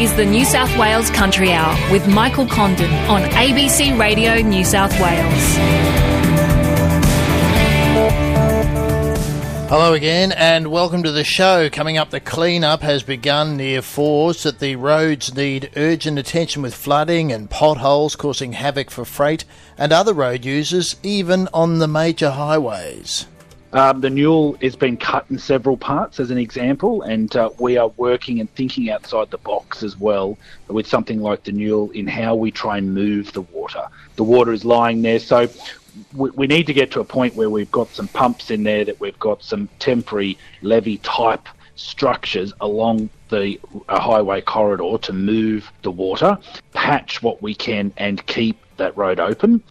is the New South Wales Country Hour with Michael Condon on ABC Radio New South Wales. Hello again and welcome to the show. Coming up, the clean-up has begun near Force, that the roads need urgent attention with flooding and potholes causing havoc for freight and other road users, even on the major highways. The Newell has been cut in several parts as an example, and we are working and thinking outside the box as well with something like the Newell in how we try and move the water. The water is lying there, so we need to get to a point where we've got some pumps in there, that we've got some temporary levee type structures along the highway corridor to move the water, patch what we can and keep that road open.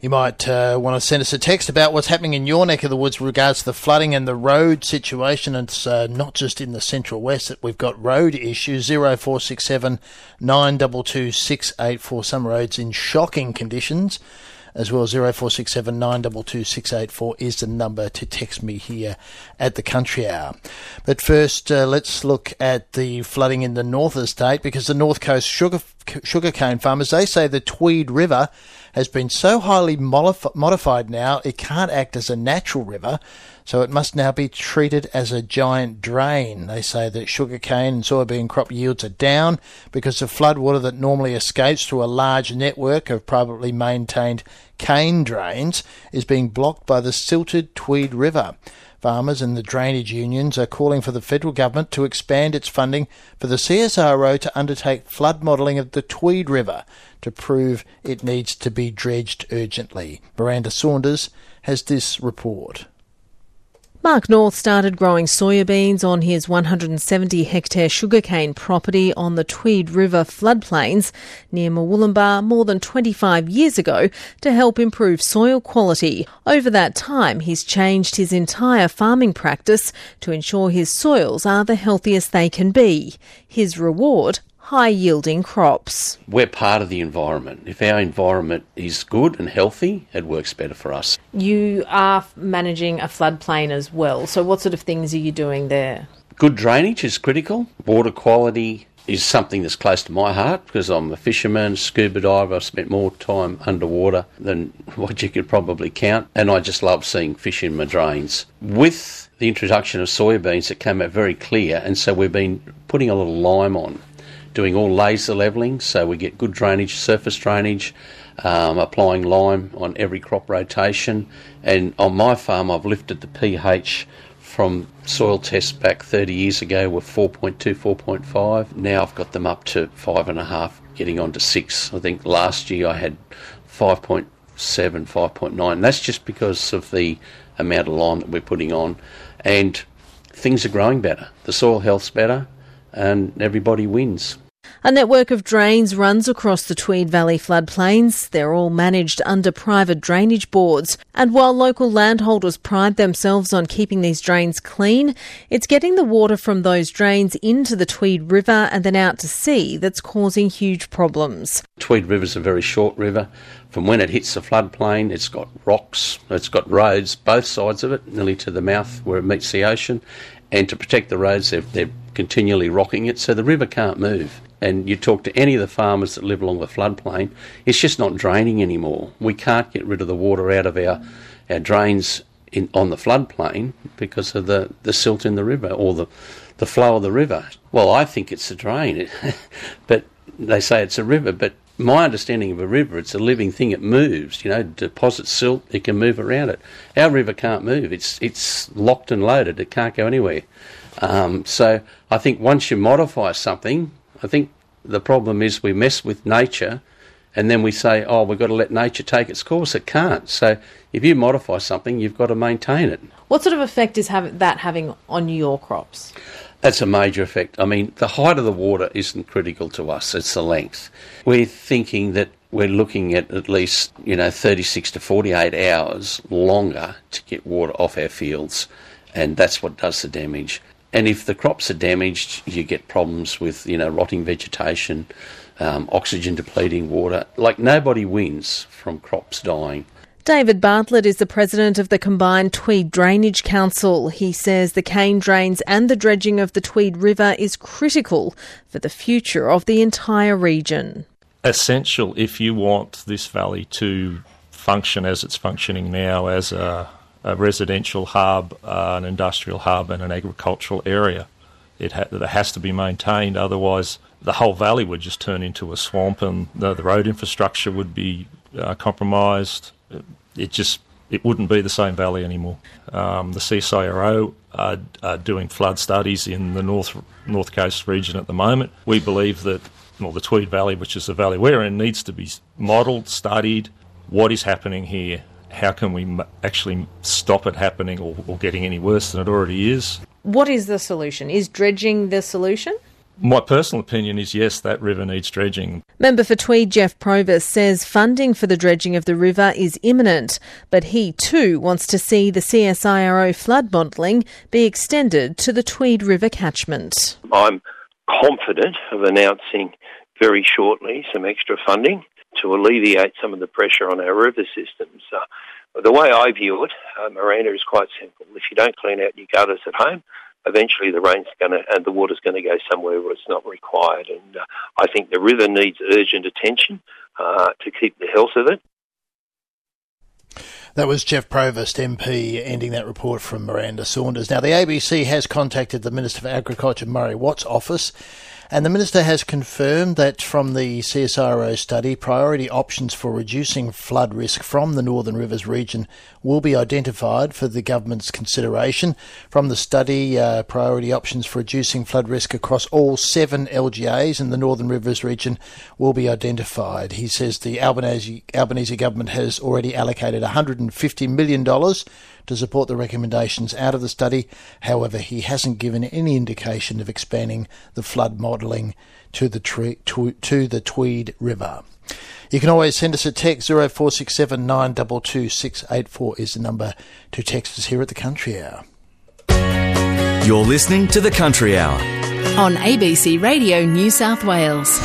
You might want to send us a text about what's happening in your neck of the woods with regards to the flooding and the road situation. It's not just in the Central West that we've got road issues. 0467 922 684. Some roads in shocking conditions as well. 0467 922 684 is the number to text me here at the Country Hour. But first, let's look at the flooding in the north of the state, because the North Coast sugarcane farmers, they say the Tweed River has been so highly modified now it can't act as a natural river, so it must now be treated as a giant drain. They say that sugarcane and soybean crop yields are down because the floodwater that normally escapes through a large network of privately maintained cane drains is being blocked by the silted Tweed River. Farmers and the drainage unions are calling for the federal government to expand its funding for the CSIRO to undertake flood modelling of the Tweed River to prove it needs to be dredged urgently. Miranda Saunders has this report. Mark North started growing soybeans on his 170-hectare sugarcane property on the Tweed River floodplains near Murrumbidgee more than 25 years ago to help improve soil quality. Over that time, he's changed his entire farming practice to ensure his soils are the healthiest they can be. His reward? High-yielding crops. We're part of the environment. If our environment is good and healthy, it works better for us. You are managing a floodplain as well, so what sort of things are you doing there? Good drainage is critical. Water quality is something that's close to my heart because I'm a fisherman, scuba diver. I've spent more time underwater than what you could probably count, and I just love seeing fish in my drains. With the introduction of soybeans, it came out very clear, and so we've been putting a little lime on, doing all laser levelling so we get good drainage, surface drainage, applying lime on every crop rotation. And on my farm I've lifted the pH from soil tests back 30 years ago were 4.2, 4.5. Now I've got them up to 5.5, getting on to 6. I think last year I had 5.7, 5.9. That's just because of the amount of lime that we're putting on. And things are growing better. The soil health's better and everybody wins. A network of drains runs across the Tweed Valley floodplains. They're all managed under private drainage boards. And while local landholders pride themselves on keeping these drains clean, it's getting the water from those drains into the Tweed River and then out to sea that's causing huge problems. Tweed River's a very short river. From when it hits the floodplain, it's got rocks, it's got roads, both sides of it, nearly to the mouth where it meets the ocean. And to protect the roads, they're continually rocking it, so the river can't move. And you talk to any of the farmers that live along the floodplain, it's just not draining anymore. We can't get rid of the water out of our drains on the floodplain because of the silt in the river or the flow of the river. Well, I think it's a drain, but they say it's a river, but my understanding of a river, it's a living thing. It moves, deposits silt, it can move around it. Our river can't move. It's locked and loaded. It can't go anywhere. So I think once you modify something, I think the problem is we mess with nature and then we say, we've got to let nature take its course. It can't. So if you modify something, you've got to maintain it. What sort of effect is that having on your crops? That's a major effect. I mean, the height of the water isn't critical to us, it's the length. We're thinking that we're looking at least, 36 to 48 hours longer to get water off our fields, and that's what does the damage. And if the crops are damaged, you get problems with, rotting vegetation, oxygen depleting water. Nobody wins from crops dying. David Bartlett is the president of the combined Tweed Drainage Council. He says the cane drains and the dredging of the Tweed River is critical for the future of the entire region. Essential if you want this valley to function as it's functioning now, as a residential hub, an industrial hub and an agricultural area. It has to be maintained, otherwise the whole valley would just turn into a swamp and the road infrastructure would be compromised. It wouldn't be the same valley anymore. The CSIRO are doing flood studies in the North Coast region at the moment. We believe that the Tweed Valley, which is the valley we're in, needs to be modelled, studied. What is happening here? How can we actually stop it happening or getting any worse than it already is? What is the solution? Is dredging the solution? My personal opinion is yes, that river needs dredging. Member for Tweed Geoff Provest says funding for the dredging of the river is imminent, but he too wants to see the CSIRO flood modelling be extended to the Tweed River catchment. I'm confident of announcing very shortly some extra funding to alleviate some of the pressure on our river systems. The way I view it, Miranda, is quite simple. If you don't clean out your gutters at home, eventually the rain's going to and the water's going to go somewhere where it's not required. And I think the river needs urgent attention to keep the health of it. That was Geoff Provest, MP, ending that report from Miranda Saunders. Now, the ABC has contacted the Minister for Agriculture, Murray Watt's office, and the Minister has confirmed that from the CSIRO study, priority options for reducing flood risk from the Northern Rivers region will be identified for the government's consideration. From the study, priority options for reducing flood risk across all 7 LGAs in the Northern Rivers region will be identified. He says the Albanese government has already allocated $150 million to support the recommendations out of the study. However, he hasn't given any indication of expanding the flood modelling to the Tweed River. You can always send us a text. 0467 922 684 is the number to text us here at The Country Hour. You're listening to The Country Hour on ABC Radio New South Wales.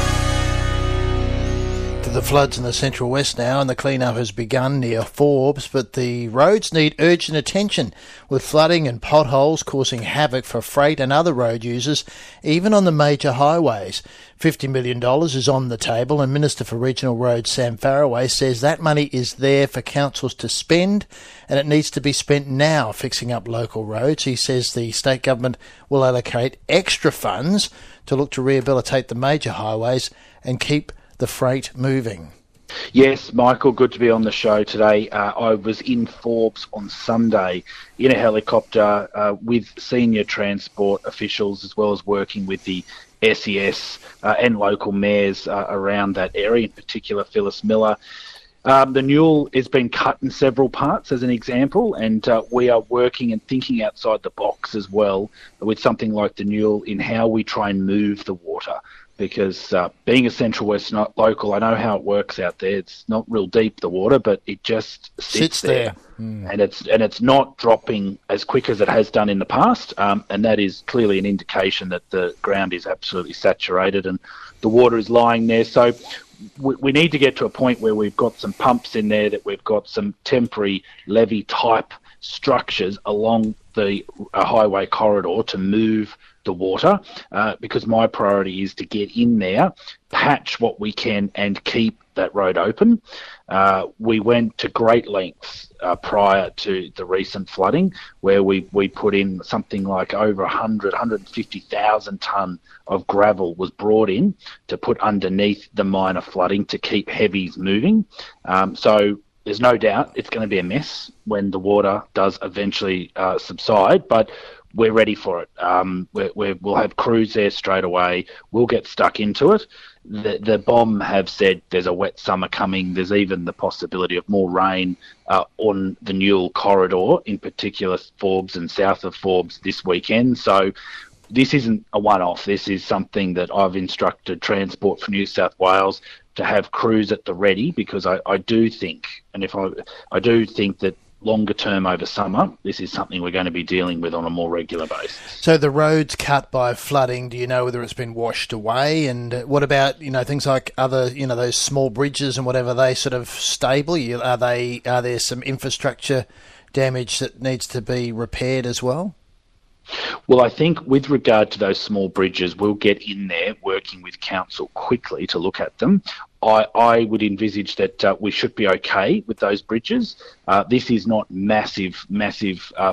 The floods in the Central West now, and the cleanup has begun near Forbes, but the roads need urgent attention, with flooding and potholes causing havoc for freight and other road users, even on the major highways. $50 million is on the table, and Minister for Regional Roads Sam Farraway says that money is there for councils to spend, and it needs to be spent now fixing up local roads. He says the state government will allocate extra funds to look to rehabilitate the major highways and keep the freight moving. Yes, Michael, good to be on the show today. I was in Forbes on Sunday in a helicopter with senior transport officials, as well as working with the SES and local mayors around that area, in particular Phyllis Miller. The Newell has been cut in several parts, as an example, and we are working and thinking outside the box as well with something like the Newell in how we try and move the water. Because being a Central West local, I know how it works out there. It's not real deep, the water, but it just sits there. Mm. And it's not dropping as quick as it has done in the past, and that is clearly an indication that the ground is absolutely saturated and the water is lying there. So we need to get to a point where we've got some pumps in there, that we've got some temporary levee-type structures along the highway corridor to move the water, because my priority is to get in there, patch what we can and keep that road open. We went to great lengths prior to the recent flooding, where we put in something like over 150,000 tonne of gravel was brought in to put underneath the minor flooding to keep heavies moving. So there's no doubt it's going to be a mess when the water does eventually subside, but we're ready for it. We'll have crews there straight away. We'll get stuck into it. The BOM have said there's a wet summer coming. There's even the possibility of more rain on the Newell corridor, in particular Forbes and south of Forbes this weekend. So this isn't a one-off. This is something that I've instructed Transport for New South Wales to have crews at the ready, because I do think that longer term over summer, this is something we're going to be dealing with on a more regular basis. So the roads cut by flooding, do you know whether it's been washed away? And what about, you know, things like other, you know, those small bridges and whatever, they sort of stable? Are there some infrastructure damage that needs to be repaired as well? Well, I think with regard to those small bridges, we'll get in there working with council quickly to look at them. I would envisage that we should be okay with those bridges. This is not massive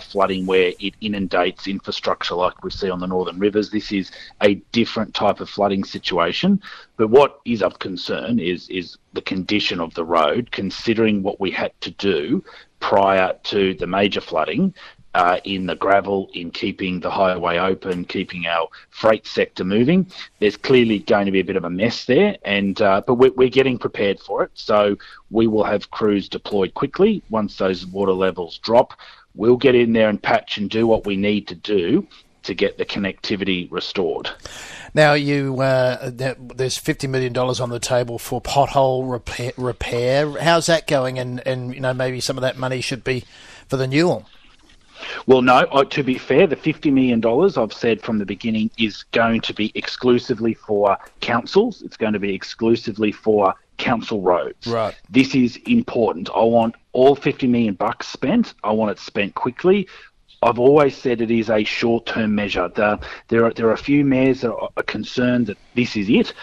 flooding where it inundates infrastructure like we see on the northern rivers. This is a different type of flooding situation. But what is of concern is the condition of the road, considering what we had to do prior to the major flooding. In the gravel, in keeping the highway open, keeping our freight sector moving. There's clearly going to be a bit of a mess there, and but we're getting prepared for it. So we will have crews deployed quickly once those water levels drop. We'll get in there and patch and do what we need to do to get the connectivity restored. Now, there's $50 million on the table for pothole repair. How's that going? And you know, maybe some of that money should be for the Newell. Well, no, to be fair, the $50 million I've said from the beginning is going to be exclusively for councils. It's going to be exclusively for council roads. Right. This is important. I want all $50 million spent. I want it spent quickly. I've always said it is a short-term measure. There are a few mayors that are concerned that this is it,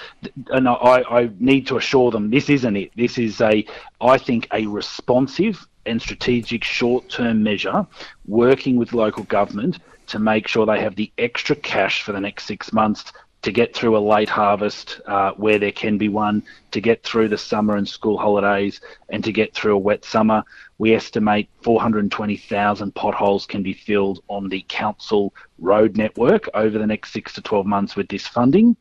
and I need to assure them this isn't it. This is, I think, a responsive and strategic short-term measure, working with local government to make sure they have the extra cash for the next 6 months to get through a late harvest where there can be one, to get through the summer and school holidays, and to get through a wet summer. We estimate 420,000 potholes can be filled on the council road network over the next 6 to 12 months with this funding.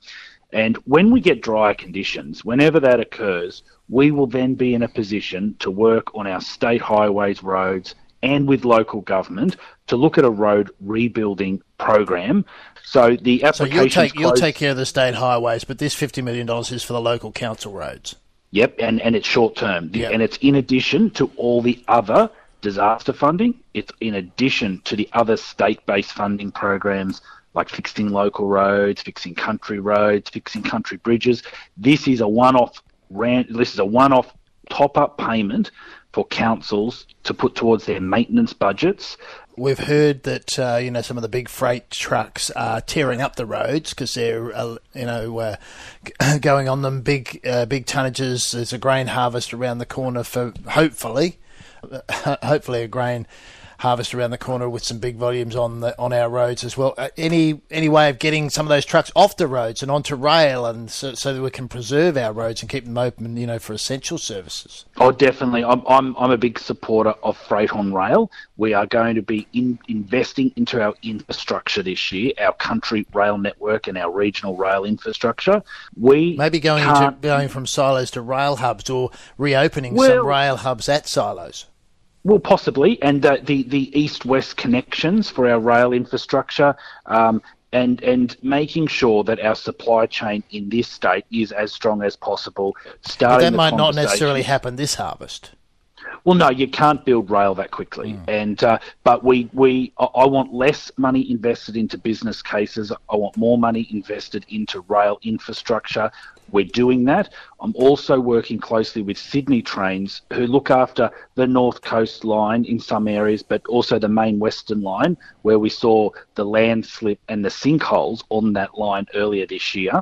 And when we get drier conditions, whenever that occurs, we will then be in a position to work on our state highways, roads, and with local government to look at a road rebuilding program. So the application. So you'll take care of the state highways, but this $50 million is for the local council roads. Yep, and it's short term. Yep. And it's in addition to all the other disaster funding. It's in addition to the other state-based funding programs, like fixing local roads, fixing country roads, fixing country bridges. This is a one-off top-up payment for councils to put towards their maintenance budgets. We've heard that some of the big freight trucks are tearing up the roads because they're going on them big tonnages. There's a grain harvest around the corner for hopefully a grain harvest around the corner with some big volumes on our roads as well. Any way of getting some of those trucks off the roads and onto rail, and so that we can preserve our roads and keep them open, for essential services? Oh, definitely. I'm a big supporter of freight on rail. We are going to be investing into our infrastructure this year, our country rail network and our regional rail infrastructure. We maybe going from silos to rail hubs, or reopening some rail hubs at silos. Well, possibly, and the east-west connections for our rail infrastructure, and making sure that our supply chain in this state is as strong as possible. But that might not necessarily happen this harvest. Well, no, you can't build rail that quickly, but I want less money invested into business cases. I want more money invested into rail infrastructure. We're doing that. I'm also working closely with Sydney Trains, who look after the North Coast line in some areas, but also the main Western line, where we saw the landslip and the sinkholes on that line earlier this year,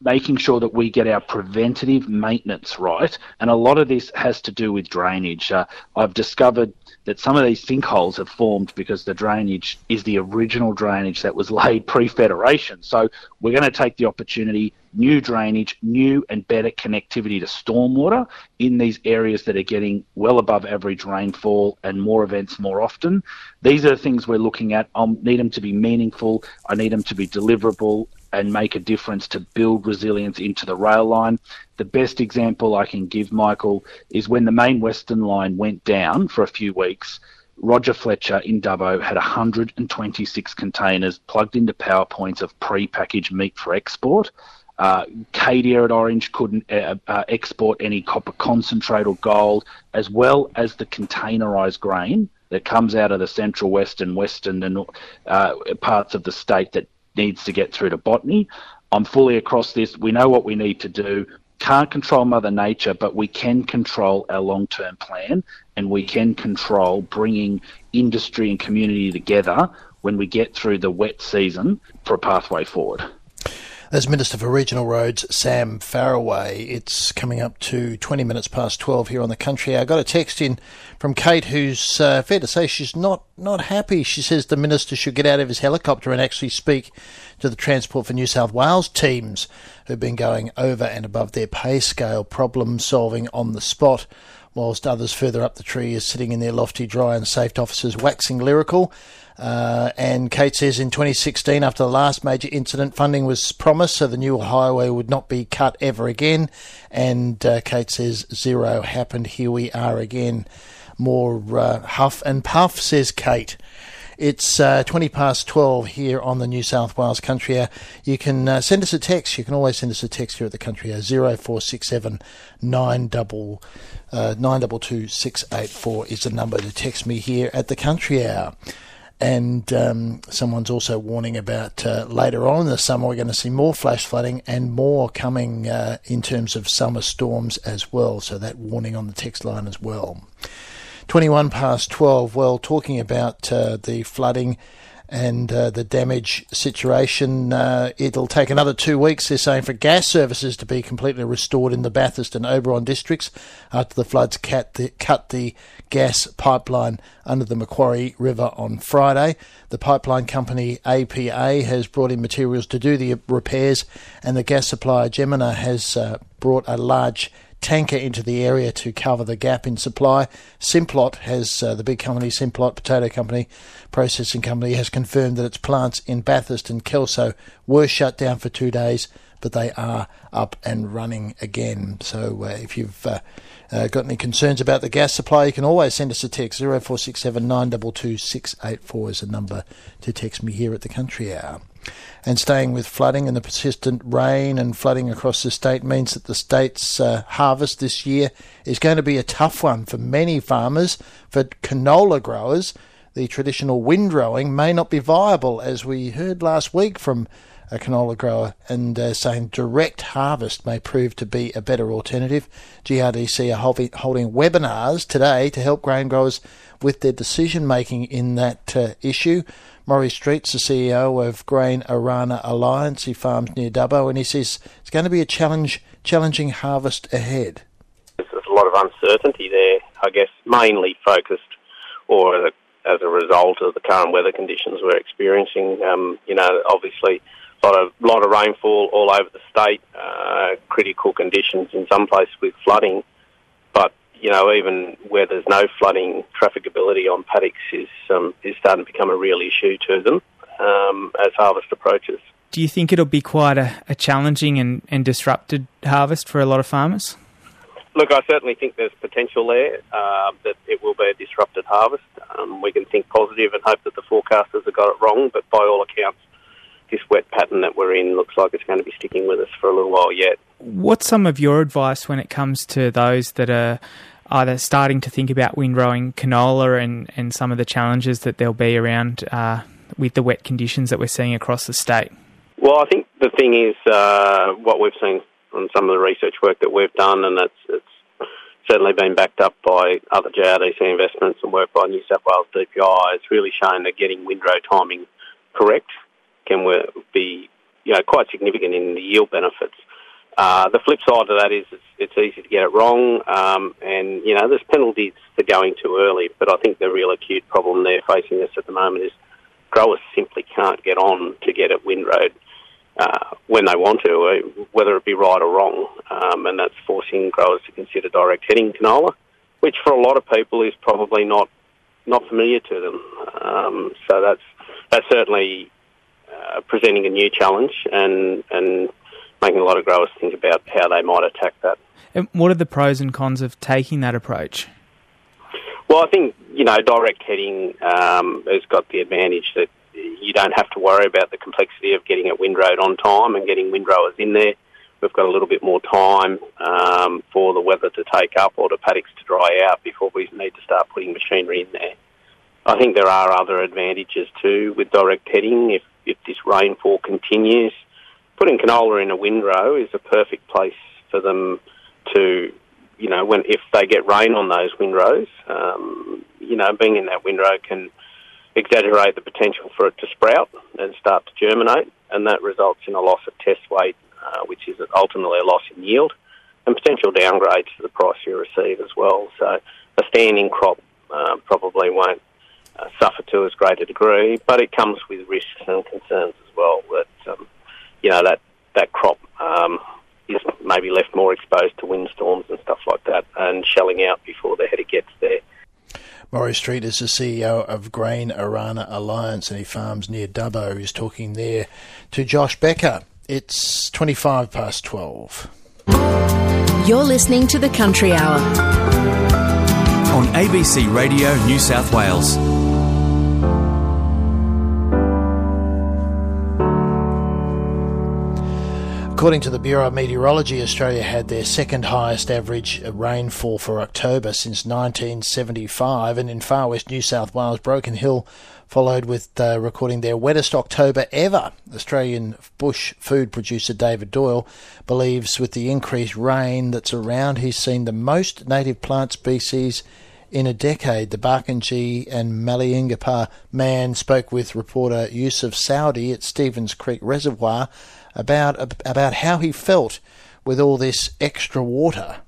making sure that we get our preventative maintenance right. And a lot of this has to do with drainage. I've discovered that some of these sinkholes have formed because the drainage is the original drainage that was laid pre-Federation. So we're going to take the opportunity, new drainage, new and better connectivity to stormwater in these areas that are getting well above average rainfall and more events more often. These are the things we're looking at. I need them to be meaningful. I need them to be deliverable and make a difference to build resilience into the rail line. The best example I can give, Michael, is when the main Western line went down for a few weeks, Roger Fletcher in Dubbo had 126 containers plugged into power points of pre-packaged meat for export. Cadia at Orange couldn't export any copper concentrate or gold, as well as the containerised grain that comes out of the central western and parts of the state that needs to get through to Botany. I'm fully across this. We know what we need to do. Can't control Mother Nature, but we can control our long-term plan, and we can control bringing industry and community together when we get through the wet season for a pathway forward. As Minister for Regional Roads, Sam Farraway, it's coming up to 20 minutes past 12 here on the Country Hour. I got a text in from Kate, who's fair to say she's not happy. She says the Minister should get out of his helicopter and actually speak to the Transport for New South Wales teams who've been going over and above their pay scale, problem solving on the spot, whilst others further up the tree is sitting in their lofty, dry and safe offices waxing lyrical. And Kate says in 2016, after the last major incident, funding was promised so the new highway would not be cut ever again. And Kate says zero happened. Here we are again. More huff and puff, says Kate. It's 20 past 12 here on the New South Wales Country Hour. You can send us a text. You can always send us a text here at the Country Hour, 0467 922684 is the number to text me here at the Country Hour. And someone's also warning about later on in the summer we're going to see more flash flooding and more coming in terms of summer storms as well. So that warning on the text line as well. 21 past 12, well, talking about the flooding and the damage situation, it'll take another 2 weeks, they're saying, for gas services to be completely restored in the Bathurst and Oberon districts after the floods cut the gas pipeline under the Macquarie River on Friday. The pipeline company APA has brought in materials to do the repairs, and the gas supplier Gemina has brought a large tanker into the area to cover the gap in supply. Simplot has, the big company, Simplot Potato Company, processing company, has confirmed that its plants in Bathurst and Kelso were shut down for 2 days, but they are up and running again. So if you've got any concerns about the gas supply, you can always send us a text. 0467 922684 is the number to text me here at the Country Hour. And staying with flooding, and the persistent rain and flooding across the state means that the state's harvest this year is going to be a tough one for many farmers. For canola growers, the traditional windrowing may not be viable, as we heard last week from a canola grower, and saying direct harvest may prove to be a better alternative. GRDC are holding webinars today to help grain growers with their decision-making in that issue. Murray Street's the CEO of Grain Orana Alliance. He farms near Dubbo, and he says it's going to be a challenging harvest ahead. There's a lot of uncertainty there, I guess, mainly focused or as a result of the current weather conditions we're experiencing. Obviously a lot of rainfall all over the state, critical conditions in some places with flooding. But, you know, even where there's no flooding, trafficability on paddocks is starting to become a real issue to them as harvest approaches. Do you think it'll be quite a challenging and disrupted harvest for a lot of farmers? Look, I certainly think there's potential there that it will be a disrupted harvest. We can think positive and hope that the forecasters have got it wrong, but by all accounts, this wet pattern that we're in looks like it's going to be sticking with us for a little while yet. What's some of your advice when it comes to those that are either starting to think about windrowing canola and some of the challenges that there'll be around with the wet conditions that we're seeing across the state? Well, I think the thing is what we've seen on some of the research work that we've done, and it's certainly been backed up by other JRDC investments and work by New South Wales DPI, it's really shown that getting windrow timing correct can be, you know, quite significant in the yield benefits. The flip side of that is it's easy to get it wrong, and, you know, there's penalties for going too early, but I think the real acute problem they're facing us at the moment is growers simply can't get on to get it windrowed when they want to, whether it be right or wrong, and that's forcing growers to consider direct heading canola, which for a lot of people is probably not familiar to them. So that's certainly presenting a new challenge and making a lot of growers think about how they might attack that. And what are the pros and cons of taking that approach? Well, I think, you know, direct heading has got the advantage that you don't have to worry about the complexity of getting it windrowed on time and getting windrowers in there. We've got a little bit more time for the weather to take up or the paddocks to dry out before we need to start putting machinery in there. I think there are other advantages too with direct heading. If this rainfall continues, putting canola in a windrow is a perfect place for them to, you know, when if they get rain on those windrows, you know, being in that windrow can exaggerate the potential for it to sprout and start to germinate, and that results in a loss of test weight, which is ultimately a loss in yield and potential downgrades to the price you receive as well. So a standing crop probably won't suffer to as great a degree, but it comes with risks and concerns as well that, you know, that crop is maybe left more exposed to windstorms and stuff like that and shelling out before the header gets there. Maurice Street is the CEO of Grain Orana Alliance, and he farms near Dubbo. He's talking there to Josh Becker. It's 25 past 12. You're listening to The Country Hour on ABC Radio New South Wales. According to the Bureau of Meteorology, Australia had their second highest average rainfall for October since 1975, and in far west New South Wales, Broken Hill followed with recording their wettest October ever. Australian bush food producer David Doyle believes with the increased rain that's around, he's seen the most native plant species in a decade. The Barkindji and Maliyangapa man spoke with reporter Yusuf Saudi at Stevens Creek Reservoir about how he felt with all this extra water.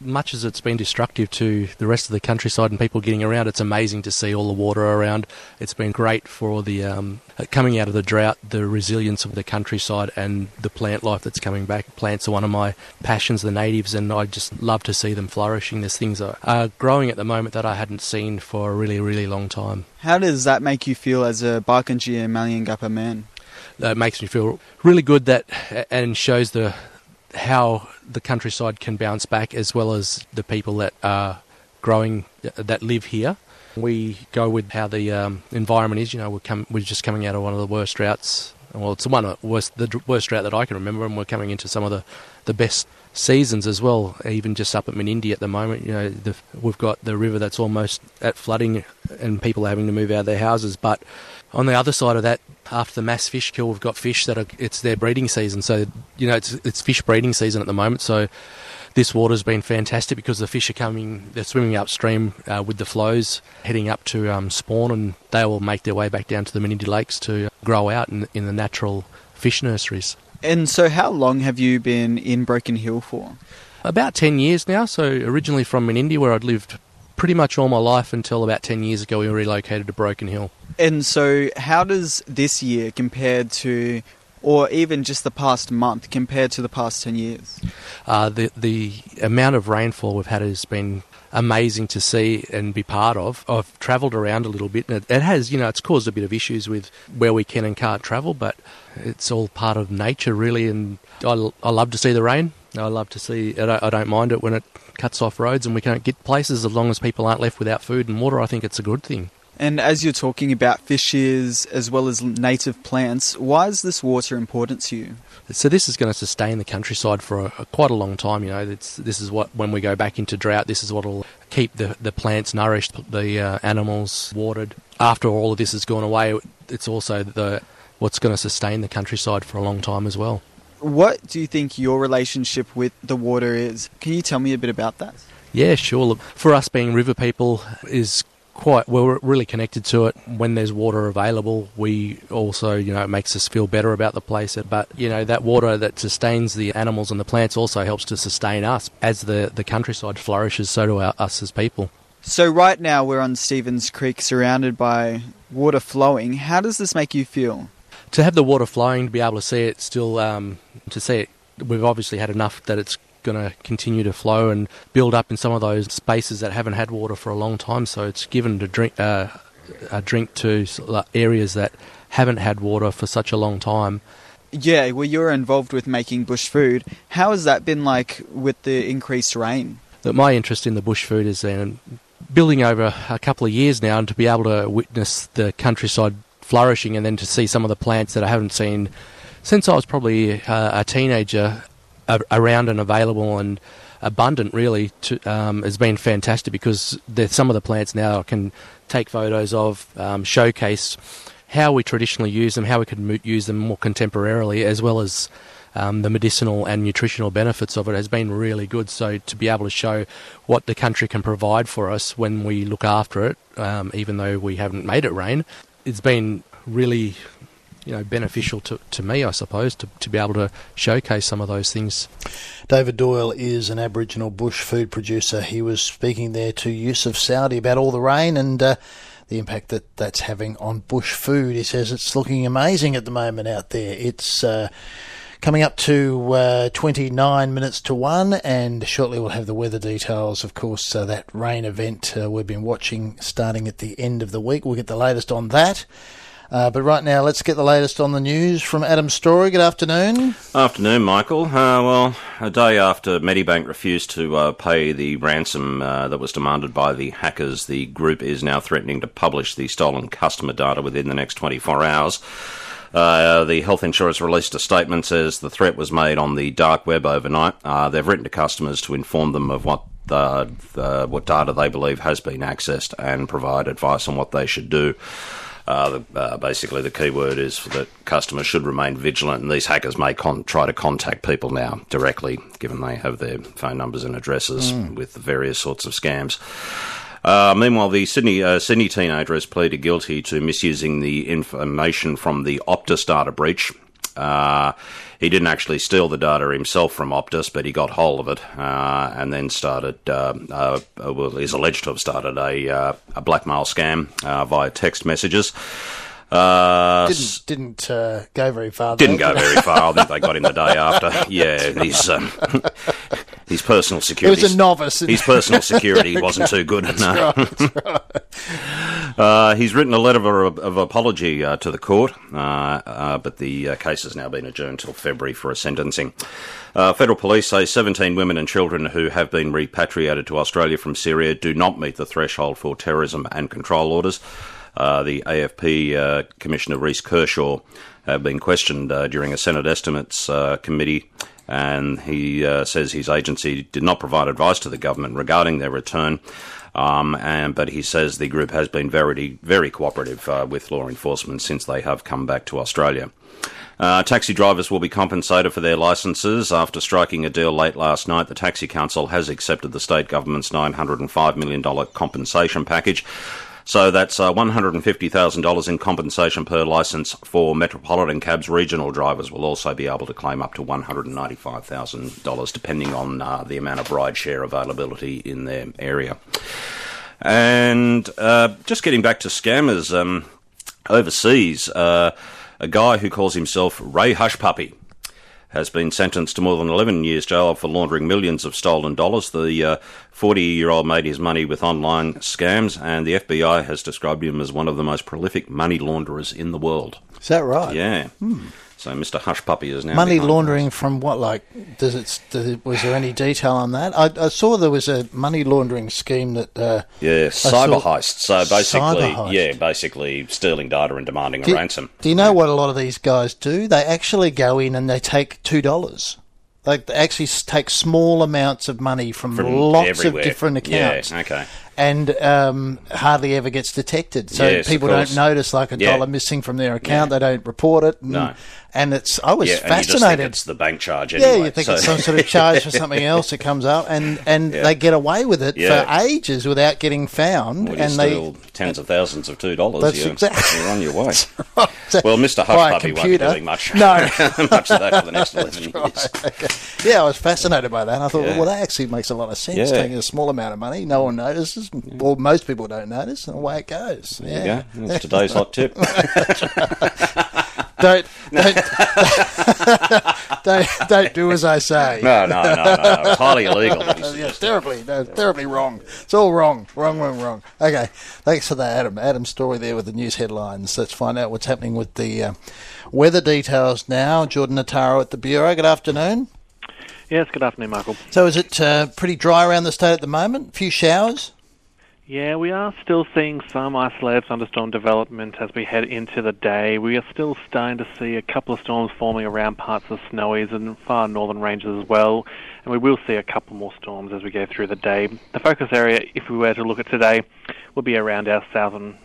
Much as it's been destructive to the rest of the countryside and people getting around, it's amazing to see all the water around. It's been great for the coming out of the drought, the resilience of the countryside and the plant life that's coming back. Plants are one of my passions, the natives, and I just love to see them flourishing. There's things that are growing at the moment that I hadn't seen for a really, really long time. How does that make you feel as a Barkindji and Maliyangapa man? It makes me feel really good that, and shows how the countryside can bounce back, as well as the people that are growing, that live here. We go with how the environment is. You know, we're just coming out of one of the worst droughts. Well, it's the worst drought that I can remember, and we're coming into some of the best seasons as well. Even just up at Menindee at the moment, you know, we've got the river that's almost at flooding, and people are having to move out of their houses. But on the other side of that, after the mass fish kill, we've got fish that it's their breeding season. So, you know, it's fish breeding season at the moment. So this water's been fantastic because the fish are they're swimming upstream with the flows, heading up to spawn, and they will make their way back down to the Menindee Lakes to grow out in the natural fish nurseries. And so how long have you been in Broken Hill for? About 10 years now. So originally from Menindee, where I'd lived pretty much all my life until about 10 years ago we relocated to Broken Hill. And so how does this year compare to, or even just the past month, compared to the past 10 years? The amount of rainfall we've had has been amazing to see and be part of. I've travelled around a little bit, and it has, you know, it's caused a bit of issues with where we can and can't travel, but it's all part of nature really, and I love to see the rain. I love to see, I don't mind it when it cuts off roads and we can't get places, as long as people aren't left without food and water. I think it's a good thing. And as you're talking about fishes as well as native plants, why is this water important to you? So this is going to sustain the countryside for quite a long time. You know, this is what, when we go back into drought, this is what will keep the plants nourished, the animals watered. After all of this has gone away, it's also what's going to sustain the countryside for a long time as well. What do you think your relationship with the water is? Can you tell me a bit about that? Yeah, sure. Look, for us being river people, we're really connected to it. When there's water available, we also, you know, it makes us feel better about the place. But, you know, that water that sustains the animals and the plants also helps to sustain us. As the countryside flourishes, so do us as people. So right now we're on Stevens Creek, surrounded by water flowing. How does this make you feel? To have the water flowing, to be able to see it still, we've obviously had enough that it's going to continue to flow and build up in some of those spaces that haven't had water for a long time. So it's given to a drink to areas that haven't had water for such a long time. Yeah, well, you're involved with making bush food. How has that been like with the increased rain? My interest in the bush food is building over a couple of years now, and to be able to witness the countryside flourishing, and then to see some of the plants that I haven't seen since I was probably a teenager around and available and abundant, really, has been fantastic, because some of the plants now I can take photos of, showcase how we traditionally use them, how we could use them more contemporarily, as well as the medicinal and nutritional benefits of it has been really good. So to be able to show what the country can provide for us when we look after it, even though we haven't made it rain, it's been really, beneficial to me, I suppose, to be able to showcase some of those things. David Doyle is an Aboriginal bush food producer. He was speaking there to Yusuf Saudi about all the rain and the impact that that's having on bush food. He says it's looking amazing at the moment out there. It's coming up to 1:29, and shortly we'll have the weather details. Of course, that rain event we've been watching starting at the end of the week. We'll get the latest on that. But right now, let's get the latest on the news from Adam Story. Good afternoon. Afternoon, Michael. A day after Medibank refused to pay the ransom that was demanded by the hackers, the group is now threatening to publish the stolen customer data within the next 24 hours. The health insurers released a statement, says the threat was made on the dark web overnight. They've written to customers to inform them of what data they believe has been accessed and provide advice on what they should do. Basically, the key word is that customers should remain vigilant, and these hackers may try to contact people now directly, given they have their phone numbers and addresses with the various sorts of scams. Meanwhile, the Sydney teenager has pleaded guilty to misusing the information from the Optus data breach. He didn't actually steal the data himself from Optus, but he got hold of it and then started, is alleged to have started a blackmail scam via text messages. Didn't go very far. Didn't go very far. I think they got him the day after. Yeah, his personal security. He was a novice. His personal security wasn't too good. That's right. He's written a letter of apology to the court, but the case has now been adjourned till February for a sentencing. Federal police say 17 women and children who have been repatriated to Australia from Syria do not meet the threshold for terrorism and control orders. The AFP Commissioner Rhys Kershaw have been questioned during a Senate Estimates Committee, and he says his agency did not provide advice to the government regarding their return, but he says the group has been very, very cooperative with law enforcement since they have come back to Australia. Taxi drivers will be compensated for their licences. After striking a deal late last night, the Taxi Council has accepted the state government's $905 million compensation package. So that's $150,000 in compensation per licence for Metropolitan Cabs. Regional drivers will also be able to claim up to $195,000, depending on the amount of rideshare availability in their area. And just getting back to scammers, overseas, a guy who calls himself Ray Hushpuppy has been sentenced to more than 11 years jail for laundering millions of stolen dollars. The 40-year-old made his money with online scams, and the FBI has described him as one of the most prolific money launderers in the world. Is that right? Yeah. Hmm. So Mr. Hushpuppy is now money laundering us. From what? Like, was there any detail on that? I saw there was a money laundering scheme that cyber heist. So basically, stealing data and demanding a ransom. Do you know what a lot of these guys do? They actually go in and they take $2. Like, they actually take small amounts of money from lots of different accounts. Yeah, okay. And hardly ever gets detected. So people don't notice, like, a dollar missing from their account. They don't report it. And it's, I was fascinated. You just think it's the bank charge anyway. Yeah, you think it's some sort of charge for something else that comes up. And they get away with it for ages without getting found. Well, you steal tens of thousands of $2. You're on your way. Right. Well, Mr. Hushpuppy won't be doing much of that for the next 11 years. Okay. Yeah, I was fascinated by that. I thought, well, that actually makes a lot of sense. Yeah. Taking a small amount of money, no one notices. Well, most people don't notice, and away it goes. There you go. That's today's hot tip. Don't do as I say. No. It's highly illegal. Terribly wrong. It's all wrong. Wrong. Okay, thanks for that, Adam. Adam's story there with the news headlines. Let's find out what's happening with the weather details now. Jordan Nataro at the Bureau. Good afternoon. Yes, good afternoon, Michael. So is it pretty dry around the state at the moment? A few showers? Yeah, we are still seeing some isolated thunderstorm development as we head into the day. We are still starting to see a couple of storms forming around parts of the Snowies and far northern ranges as well, and we will see a couple more storms as we go through the day. The focus area, if we were to look at today, would be around our southern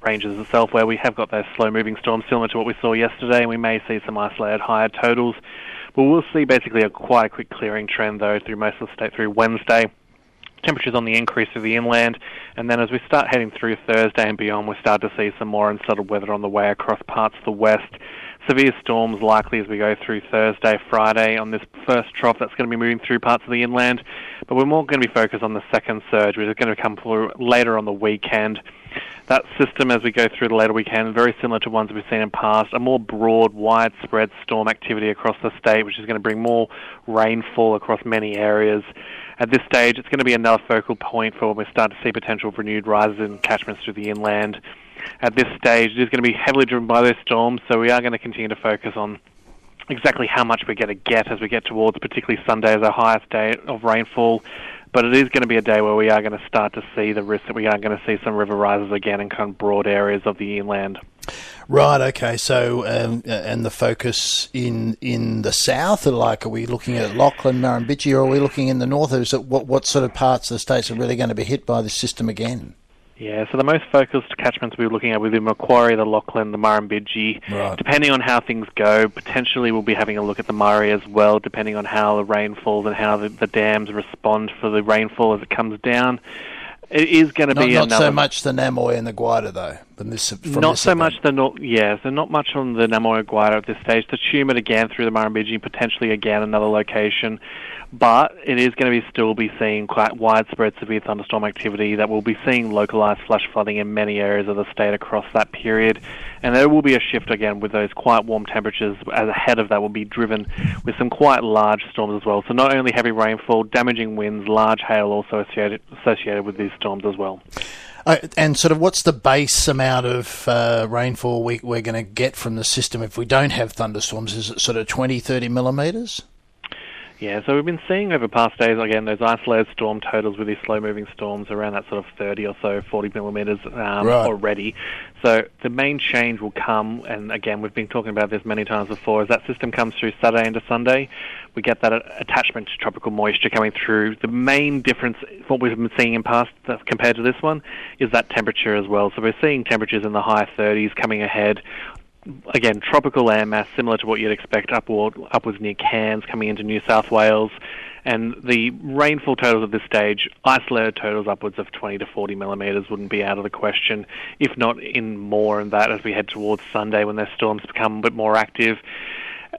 ranges itself, where we have got those slow-moving storms similar to what we saw yesterday, and we may see some isolated higher totals. But we'll see basically quite a quick clearing trend, though, through most of the state through Wednesday. Temperatures on the increase through the inland, and then as we start heading through Thursday and beyond, we start to see some more unsettled weather on the way across parts of the west. Severe storms likely as we go through Thursday, Friday on this first trough that's going to be moving through parts of the inland, but we're more going to be focused on the second surge, which is going to come through later on the weekend. That system, as we go through the later weekend, very similar to ones we've seen in past, a more broad, widespread storm activity across the state, which is going to bring more rainfall across many areas. At this stage, it's going to be another focal point for when we start to see potential renewed rises in catchments through the inland. At this stage, it is going to be heavily driven by those storms, so we are going to continue to focus on exactly how much we're going to get as we get towards, particularly Sunday as our highest day of rainfall. But it is going to be a day where we are going to start to see the risk that we are going to see some river rises again in kind of broad areas of the inland. Right, okay, so and the focus in the south, like are we looking at Lachlan, Murrumbidgee, or are we looking in the north? Is it, what sort of parts of the states are really going to be hit by this system again? Yeah, so the most focused catchments we're looking at within Macquarie, the Lachlan, the Murrumbidgee. Right. Depending on how things go, potentially we'll be having a look at the Murray as well, depending on how the rain falls and how the dams respond for the rainfall as it comes down. It is going to be not another... Not so much the Namoi and the Gwydir, though. Not much on the Namoi and Gwydir at this stage. The tumult again through the Murrumbidgee, potentially again another location. But it is going to still be seeing quite widespread severe thunderstorm activity that we'll be seeing localised flash flooding in many areas of the state across that period. And there will be a shift again with those quite warm temperatures as ahead of that will be driven with some quite large storms as well. So not only heavy rainfall, damaging winds, large hail also associated with these storms as well. And sort of what's the base amount of rainfall we're going to get from the system if we don't have thunderstorms? Is it sort of 20, 30 millimetres? Yeah, so we've been seeing over past days, again, those isolated storm totals with these slow-moving storms around that sort of 30 or so, 40 millimetres already. So the main change will come, and again, we've been talking about this many times before, as that system comes through Saturday into Sunday, we get that attachment to tropical moisture coming through. The main difference, what we've been seeing in past compared to this one, is that temperature as well. So we're seeing temperatures in the high 30s coming ahead. Again, tropical air mass, similar to what you'd expect upwards near Cairns, coming into New South Wales. And the rainfall totals at this stage, isolated totals upwards of 20 to 40 millimetres wouldn't be out of the question, if not in more than that as we head towards Sunday when those storms become a bit more active.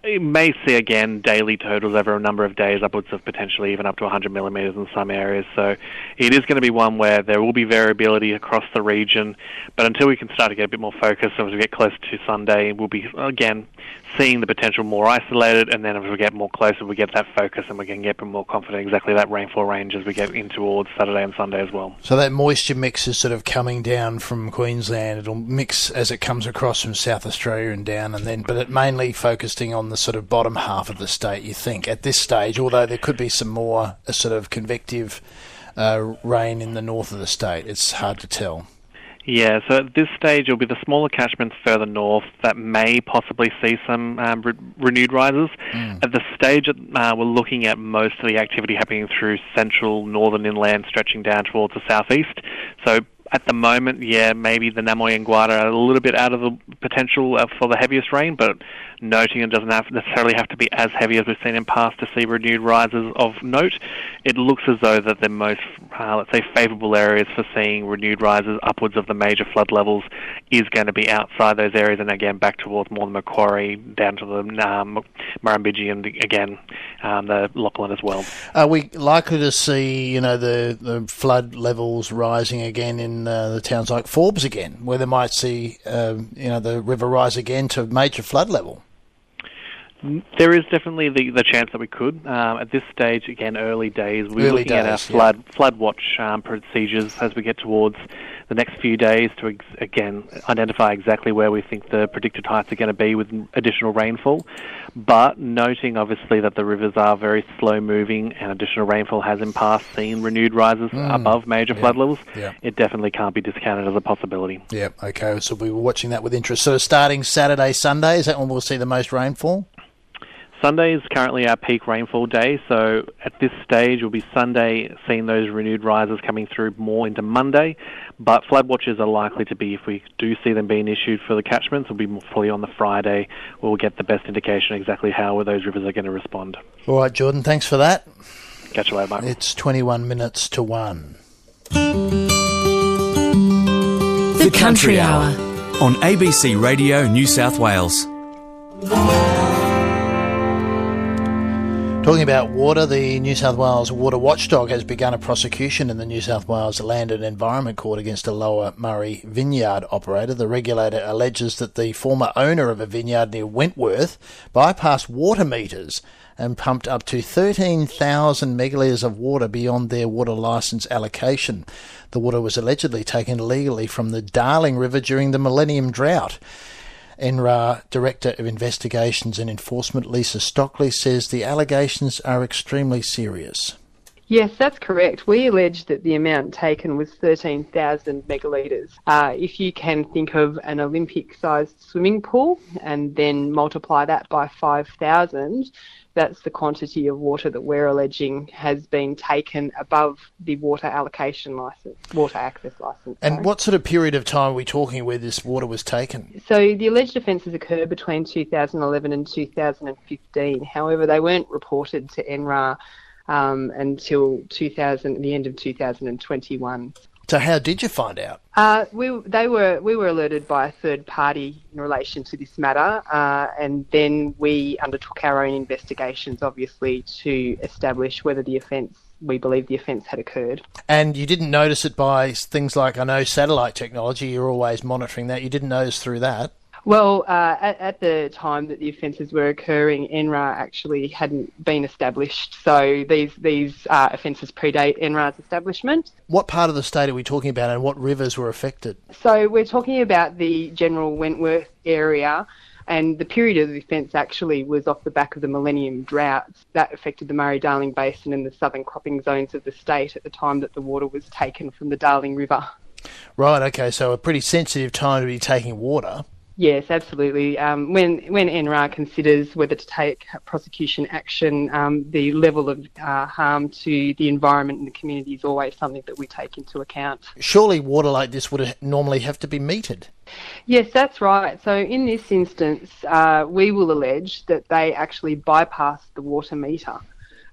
It may see, again, daily totals over a number of days, upwards of potentially even up to 100 millimetres in some areas. So it is going to be one where there will be variability across the region, but until we can start to get a bit more focus as we get closer to Sunday, we'll be, again, seeing the potential more isolated, and then as we get more closer, we get that focus and we can get more confident exactly that rainfall range as we get in towards Saturday and Sunday as well. So that moisture mix is sort of coming down from Queensland. It'll mix as it comes across from South Australia and down, and then, but it mainly focusing on the sort of bottom half of the state, you think, at this stage, although there could be some more sort of convective rain in the north of the state. It's hard to tell. Yeah, so at this stage, it'll be the smaller catchments further north that may possibly see some renewed rises. Mm. At the stage, we're looking at most of the activity happening through central northern inland, stretching down towards the southeast. So at the moment, yeah, maybe the Namoi and Gwydir are a little bit out of the potential for the heaviest rain, but noting it doesn't necessarily have to be as heavy as we've seen in past to see renewed rises of note. It looks as though that the most, let's say, favourable areas for seeing renewed rises upwards of the major flood levels is going to be outside those areas, and again back towards more the Macquarie, down to the Murrumbidgee, and again the Lachlan as well. Are we likely to see, you know, the flood levels rising again in the towns like Forbes again, where they might see the river rise again to major flood level? There is definitely the chance that we could. At this stage, again, early days, we're looking at our flood watch procedures as we get towards the next few days to, again, identify exactly where we think the predicted heights are going to be with additional rainfall. But noting, obviously, that the rivers are very slow-moving and additional rainfall has in past seen renewed rises above major flood levels, it definitely can't be discounted as a possibility. Yeah, okay, so we were watching that with interest. So starting Saturday, Sunday, is that when we'll see the most rainfall? Sunday is currently our peak rainfall day, so at this stage we'll be Sunday seeing those renewed rises coming through more into Monday, but flood watches are likely to be, if we do see them being issued for the catchments, will be more fully on the Friday where we'll get the best indication exactly how those rivers are going to respond. All right, Jordan, thanks for that. Catch you later, Michael. It's 21 minutes to 1. The Country Hour on ABC Radio New South Wales. Talking about water, the New South Wales Water Watchdog has begun a prosecution in the New South Wales Land and Environment Court against a Lower Murray vineyard operator. The regulator alleges that the former owner of a vineyard near Wentworth bypassed water meters and pumped up to 13,000 megalitres of water beyond their water licence allocation. The water was allegedly taken illegally from the Darling River during the Millennium Drought. NRA Director of Investigations and Enforcement, Lisa Stockley, says the allegations are extremely serious. Yes, that's correct. We allege that the amount taken was 13,000 megalitres. If you can think of an Olympic-sized swimming pool and then multiply that by 5,000, that's the quantity of water that we're alleging has been taken above the water allocation licence, water access licence. And what sort of period of time are we talking where this water was taken? So the alleged offences occurred between 2011 and 2015. However, they weren't reported to NRA until the end of 2021. So how did you find out? We were alerted by a third party in relation to this matter, and then we undertook our own investigations, obviously, to establish whether we believe the offence had occurred. And you didn't notice it by things like, I know, satellite technology, you're always monitoring that. You didn't notice through that? Well, at the time that the offences were occurring, NRA actually hadn't been established, so these offences predate NRA's establishment. What part of the state are we talking about and what rivers were affected? So we're talking about the general Wentworth area, and the period of the offence actually was off the back of the Millennium Drought. That affected the Murray-Darling Basin and the southern cropping zones of the state at the time that the water was taken from the Darling River. Right, okay, so a pretty sensitive time to be taking water. Yes, absolutely. When NRA considers whether to take prosecution action, the level of harm to the environment and the community is always something that we take into account. Surely water like this would normally have to be metered? Yes, that's right. So in this instance, we will allege that they actually bypassed the water meter.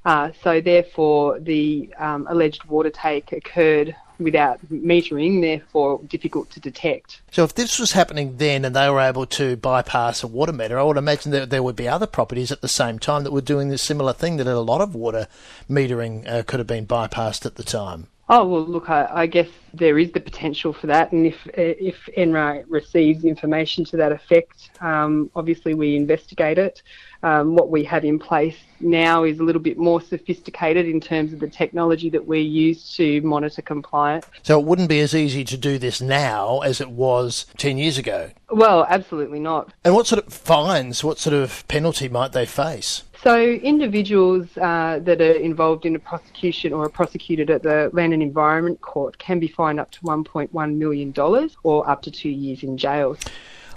So therefore, the alleged water take occurred without metering, therefore difficult to detect. So if this was happening then and they were able to bypass a water meter, I would imagine that there would be other properties at the same time that were doing this similar thing, that a lot of water metering could have been bypassed at the time. Oh, well, look, I guess there is the potential for that, and if NRA receives information to that effect, obviously we investigate it. What we have in place now is a little bit more sophisticated in terms of the technology that we use to monitor compliance. So it wouldn't be as easy to do this now as it was 10 years ago? Well, absolutely not. And what sort of fines, what sort of penalty might they face? So individuals that are involved in a prosecution or are prosecuted at the Land and Environment Court can be fined up to $1.1 million or up to 2 years in jail.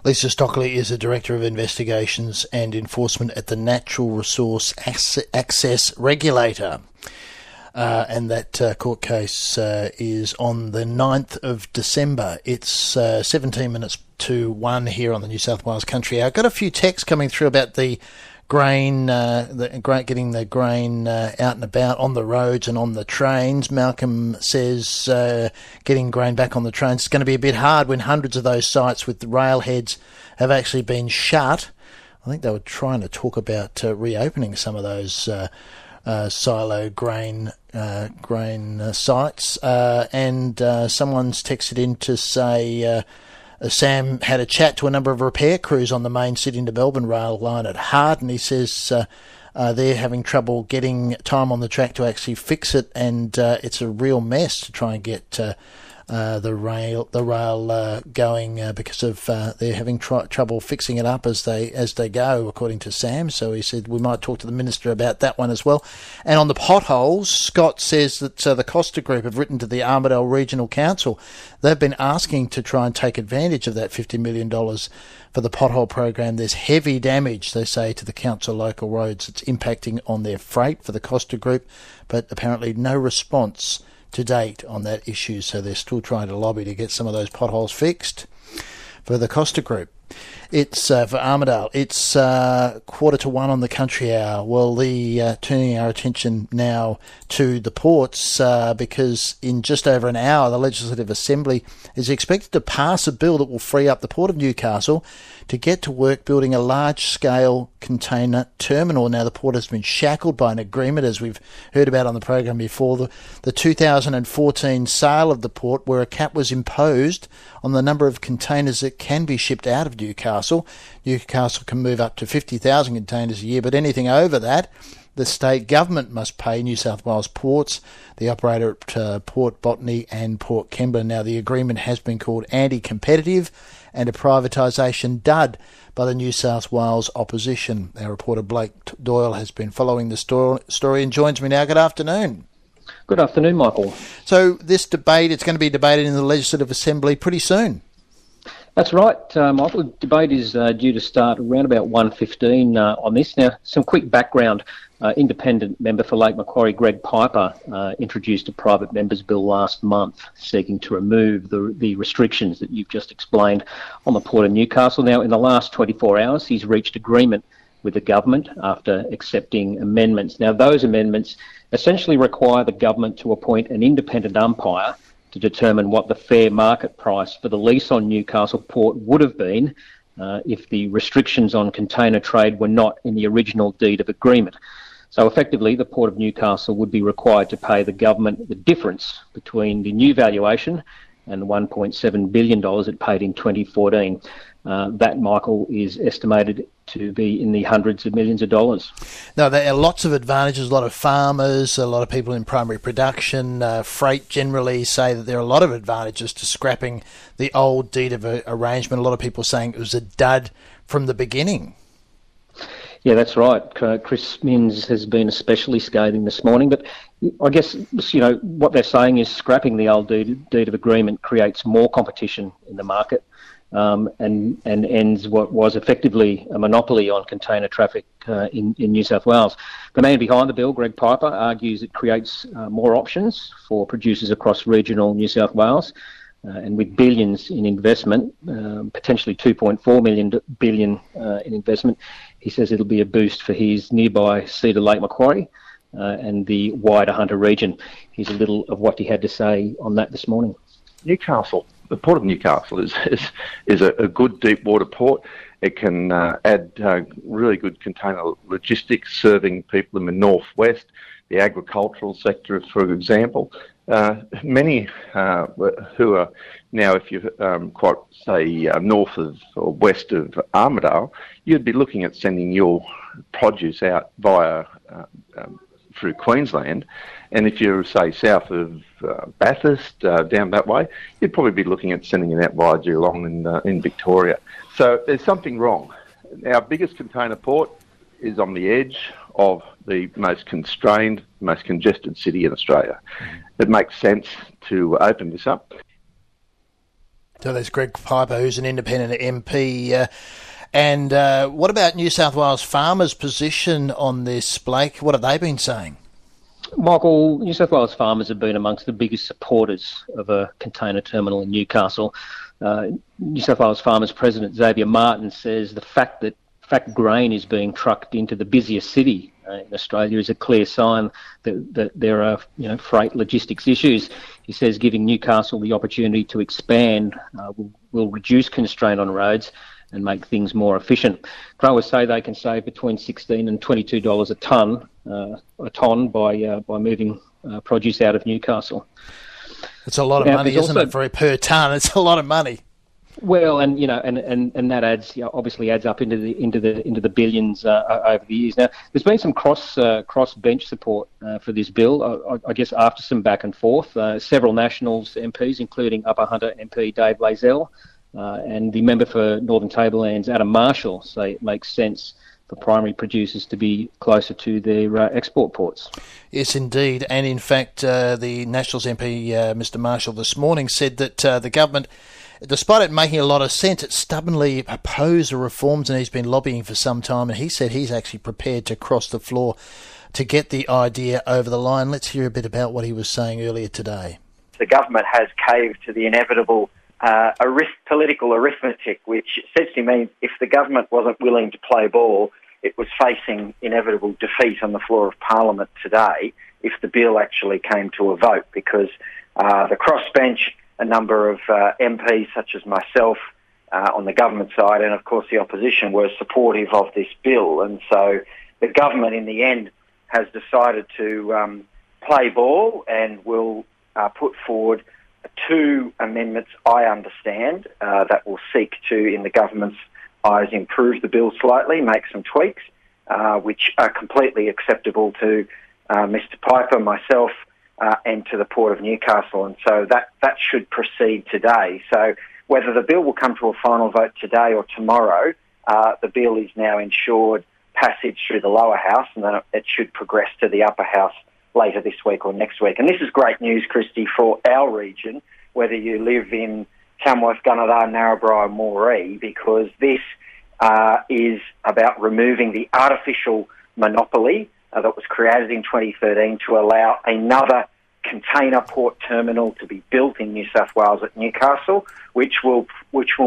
Lisa Stockley is the Director of Investigations and Enforcement at the Natural Resource Access Regulator. And that court case is on the 9th of December. It's 17 minutes to 1 here on the New South Wales Country Hour. I've got a few texts coming through about the grain, getting the grain out and about on the roads and on the trains. Malcolm says getting grain back on the trains is going to be a bit hard when hundreds of those sites with the railheads have actually been shut. I think they were trying to talk about reopening some of those silo grain sites. And someone's texted in to say Sam had a chat to a number of repair crews on the main Sydney to Melbourne rail line at Hart, and he says they're having trouble getting time on the track to actually fix it, and it's a real mess to try and get the rail going because of they're having trouble fixing it up as they go, according to Sam. So he said we might talk to the minister about that one as well. And on the potholes, Scott says that the Costa Group have written to the Armidale Regional Council. They've been asking to try and take advantage of that $50 million for the pothole program. There's heavy damage, they say, to the council local roads. It's impacting on their freight for the Costa Group, but apparently no response to date on that issue, so they're still trying to lobby to get some of those potholes fixed for the Costa Group. It's for Armidale. It's 1:45 on the country hour. Well, the turning our attention now to the ports because in just over an hour, the Legislative Assembly is expected to pass a bill that will free up the Port of Newcastle to get to work building a large-scale container terminal. Now, the port has been shackled by an agreement, as we've heard about on the program before, the 2014 sale of the port, where a cap was imposed on the number of containers that can be shipped out of Newcastle. Newcastle can move up to 50,000 containers a year, but anything over that, the state government must pay New South Wales Ports, the operator at Port Botany and Port Kembla. Now, the agreement has been called anti-competitive and a privatisation dud by the New South Wales opposition. Our reporter Blake Doyle has been following the story and joins me now. Good afternoon. Good afternoon, Michael. So this debate, it's going to be debated in the Legislative Assembly pretty soon. That's right, Michael. The debate is due to start around about 1:15 on this. Now, some quick background. Independent member for Lake Macquarie, Greg Piper, introduced a private member's bill last month seeking to remove the restrictions that you've just explained on the Port of Newcastle. Now, in the last 24 hours, he's reached agreement with the government after accepting amendments. Now, those amendments essentially require the government to appoint an independent umpire to determine what the fair market price for the lease on Newcastle Port would have been if the restrictions on container trade were not in the original deed of agreement. So effectively, the Port of Newcastle would be required to pay the government the difference between the new valuation and the $1.7 billion it paid in 2014. That, Michael, is estimated to be in the hundreds of millions of dollars. Now, there are lots of advantages. A lot of farmers, a lot of people in primary production, freight generally say that there are a lot of advantages to scrapping the old deed of arrangement. A lot of people saying it was a dud from the beginning. Yeah, that's right. Chris Minns has been especially scathing this morning, but I guess, you know, what they're saying is scrapping the old deed of agreement creates more competition in the market and ends what was effectively a monopoly on container traffic in New South Wales. The man behind the bill, Greg Piper, argues it creates more options for producers across regional New South Wales. And with billions in investment, potentially $2.4 billion in investment, he says it'll be a boost for his nearby Cedar Lake Macquarie and the wider Hunter region. Here's a little of what he had to say on that this morning. Newcastle, the Port of Newcastle is a good deep water port. It can add really good container logistics, serving people in the northwest, the agricultural sector, for example. Many who are now, if you're north of or west of Armidale, you'd be looking at sending your produce out via through Queensland. And if you're, say, south of Bathurst, down that way, you'd probably be looking at sending it out via Geelong in Victoria. So there's something wrong. Our biggest container port is on the edge of the most constrained, most congested city in Australia. It makes sense to open this up. So there's Greg Piper, who's an independent MP. And what about New South Wales farmers' position on this, Blake? What have they been saying? Michael, New South Wales farmers have been amongst the biggest supporters of a container terminal in Newcastle. New South Wales farmers' president, Xavier Martin, says the fact that grain is being trucked into the busiest city in Australia is a clear sign that there are, you know, freight logistics issues. He says giving Newcastle the opportunity to expand will reduce constraint on roads and make things more efficient. Growers say they can save between $16 and $22 a tonne by moving produce out of Newcastle. It's a lot of money, isn't it, for per tonne? It's a lot of money. Well, and you know, and that adds, you know, obviously adds up into the billions over the years. Now, there's been some cross bench support for this bill. I guess after some back and forth, several Nationals MPs, including Upper Hunter MP Dave Lazell and the member for Northern Tablelands Adam Marshall, say it makes sense for primary producers to be closer to their export ports. Yes, indeed. And in fact, the Nationals MP, Mr Marshall, this morning said that the government, despite it making a lot of sense, it stubbornly opposed the reforms and he's been lobbying for some time. And he said he's actually prepared to cross the floor to get the idea over the line. Let's hear a bit about what he was saying earlier today. The government has caved to the inevitable political arithmetic, which essentially means if the government wasn't willing to play ball, it was facing inevitable defeat on the floor of Parliament today if the bill actually came to a vote, because the crossbench, a number of MPs such as myself on the government side and, of course, the opposition were supportive of this bill. And so the government, in the end, has decided to play ball and will put forward two amendments, I understand, that will seek to, in the government's eyes, improve the bill slightly, make some tweaks, which are completely acceptable to Mr Piper, myself, and to the Port of Newcastle. And so that should proceed today. So whether the bill will come to a final vote today or tomorrow, the bill is now ensured passage through the lower house, and then it should progress to the upper house later this week or next week. And this is great news, Christy, for our region, whether you live in Tamworth, Gunnedah, Narrabri, Moree, because this is about removing the artificial monopoly that was created in 2013 to allow another container port terminal to be built in New South Wales at Newcastle, which will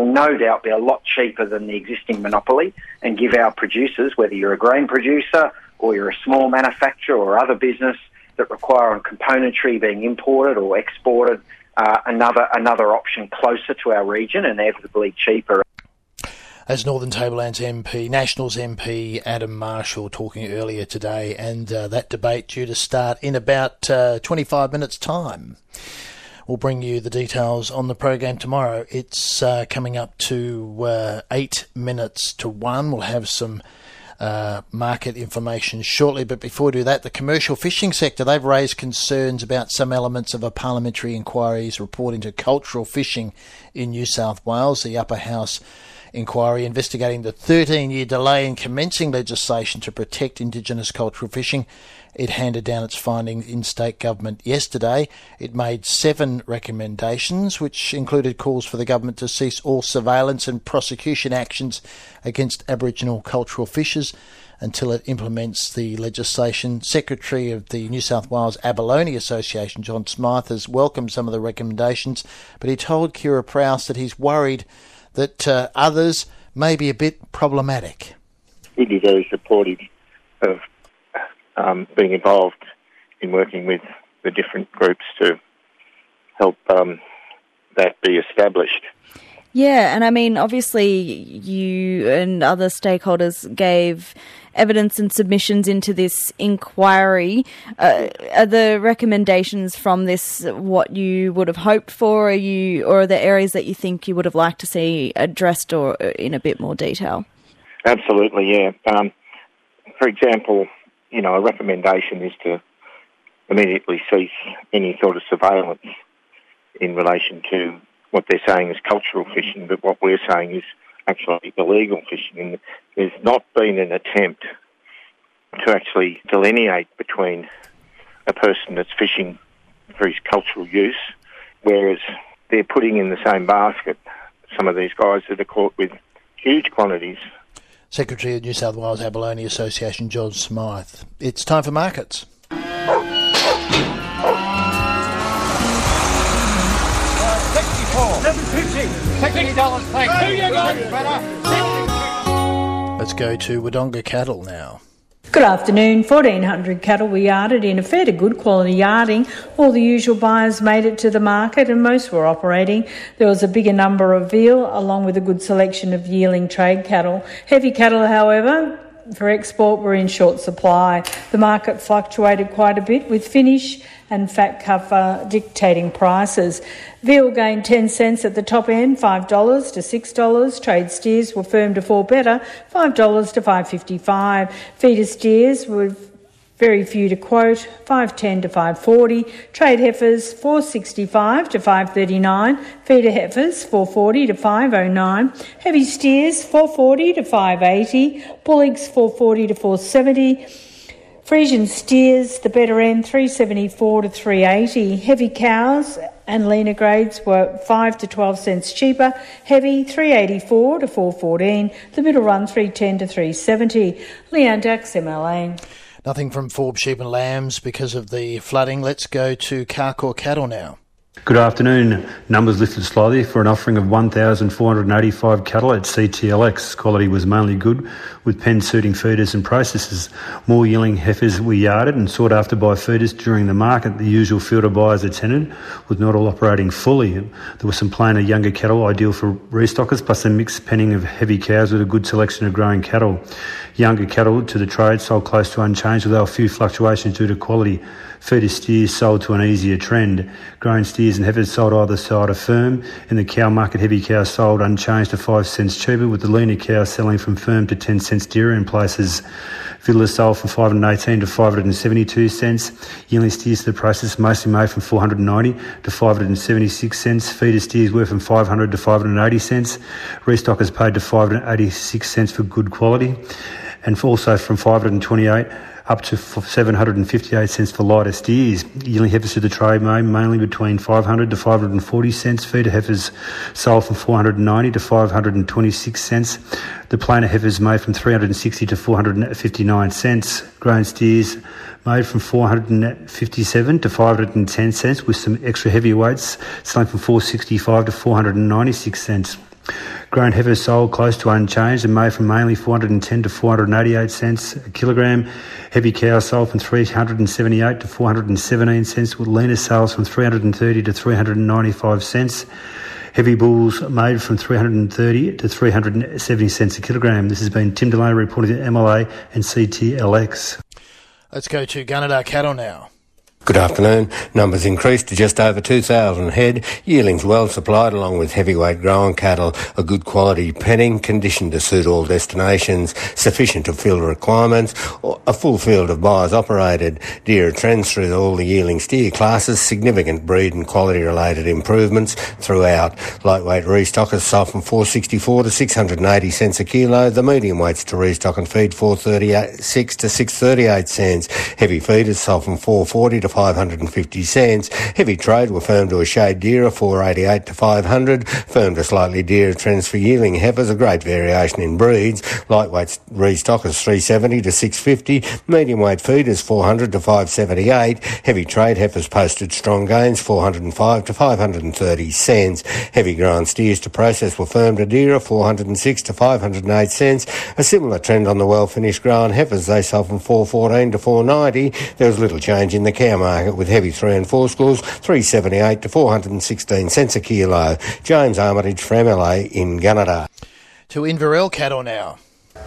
no doubt be a lot cheaper than the existing monopoly and give our producers, whether you're a grain producer or you're a small manufacturer or other business, that require on componentry being imported or exported, another option closer to our region and inevitably cheaper. As Northern Tablelands MP, Nationals MP Adam Marshall talking earlier today, and that debate due to start in about 25 minutes' time. We'll bring you the details on the program tomorrow. It's coming up to 8 minutes to one. We'll have some market information shortly, but before we do that, the commercial fishing sector, they've raised concerns about some elements of a parliamentary inquiry's report into cultural fishing in New South Wales. The upper house inquiry investigating the 13-year delay in commencing legislation to protect Indigenous cultural fishing. It handed down its findings in state government yesterday. It made 7 recommendations, which included calls for the government to cease all surveillance and prosecution actions against Aboriginal cultural fishers until it implements the legislation. Secretary of the New South Wales Abalone Association, John Smythe, has welcomed some of the recommendations, but he told Ciara Prowse that he's worried that others may be a bit problematic. He'd be very supportive of being involved in working with the different groups to help that be established. Yeah, and I mean, obviously you and other stakeholders gave evidence and submissions into this inquiry. Are the recommendations from this what you would have hoped for? Or are there areas that you think you would have liked to see addressed or in a bit more detail? Absolutely, yeah. For example, you know, a recommendation is to immediately cease any sort of surveillance in relation to what they're saying is cultural fishing, but what we're saying is actually illegal fishing. And there's not been an attempt to actually delineate between a person that's fishing for his cultural use, whereas they're putting in the same basket some of these guys that are caught with huge quantities. Secretary of the New South Wales Abalone Association, John Smythe. It's time for markets. Let's go to Wodonga cattle now. Good afternoon. 1,400 cattle were yarded in a fair to good quality yarding. All the usual buyers made it to the market and most were operating. There was a bigger number of veal along with a good selection of yearling trade cattle. Heavy cattle, however, for export were in short supply. The market fluctuated quite a bit, with Finnish and fat cover dictating prices. Veal gained 10 cents at the top end, $5 to $6. Trade steers were firm to fall better, $5 to $5.55. Feeder steers were very few to quote, $5.10 to $5.40. Trade heifers, $4.65 to $5.39. Feeder heifers, $4.40 to $5.09. Heavy steers, $4.40 to $5.80. Bullocks, $4.40 to $4.70. Frisian steers, the better end, $3.74 to $3.80. Heavy cows and leaner grades were 5 to 12 cents cheaper. Heavy, $3.84 to $4.14. The middle run, $3.10 to $3.70. Leanne Dax, MLA. Nothing from Forbes Sheep and Lambs because of the flooding. Let's go to Carcor Cattle now. Good afternoon. Numbers lifted slightly for an offering of 1,485 cattle at CTLX. Quality was mainly good, with pen suiting feeders and processors. More yearling heifers were yarded and sought after by feeders during the market. The usual field of buyers attended, with not all operating fully. There were some plainer younger cattle ideal for restockers, plus a mixed penning of heavy cows with a good selection of growing cattle. Younger cattle to the trade sold close to unchanged, although a few fluctuations due to quality. Feeder steers sold to an easier trend. Grown steers and heifers sold either side of firm. In the cow market, heavy cows sold unchanged to 5 cents cheaper, with the leaner cows selling from firm to 10 cents dearer in places. Fiddlers sold from 518 to 572 cents. Yearling steers to the process mostly made from 490 to 576 cents. Feeder steers were from 500 to 580 cents. Restockers paid to 586 cents for good quality, and also from 528 up to 758 cents for lighter steers. Yearling heifers to the trade made mainly between 500 to 540 cents. Feeder heifers sold from 490 to 526 cents. The plainer heifers made from 360 to 459 cents. Grown steers made from 457 to 510 cents, with some extra heavyweights selling from 465 to 496 cents. Grown heifers sold close to unchanged and made from mainly 410 to 488 cents a kilogram. Heavy cows sold from 378 to 417 cents, with leaner sales from 330 to 395 cents. Heavy bulls made from 330 to 370 cents a kilogram. This has been Tim Delaney reporting at MLA and CTLX. Let's go to Gunnedah Cattle now. Good afternoon. Numbers increased to just over 2,000 head. Yearlings well supplied, along with heavyweight growing cattle, a good quality penning, conditioned to suit all destinations, sufficient to fill requirements, a full field of buyers operated. Dearer trends through all the yearling steer classes, significant breed and quality related improvements throughout. Lightweight restockers sold from 464 to 680 cents a kilo. The medium weights to restock and feed 436 to 638 cents. Heavy feeders sold from 440 to 550 cents. Heavy trade were firm to a shade dearer, 488 to 500. Firm to slightly dearer trends for yearling heifers, a great variation in breeds. Lightweight restockers 370 to 650. Medium weight feeders 400 to 578. Heavy trade heifers posted strong gains, 405 to 530 cents. Heavy grown steers to process were firm to dearer, 406 to 508 cents. A similar trend on the well finished grown heifers. They sold from 414 to 490. There was little change in the cow market, with heavy 3 and 4 scores 378 to 416 cents a kilo. James Armitage from MLA in Gunnedah. To Inverell Cattle now.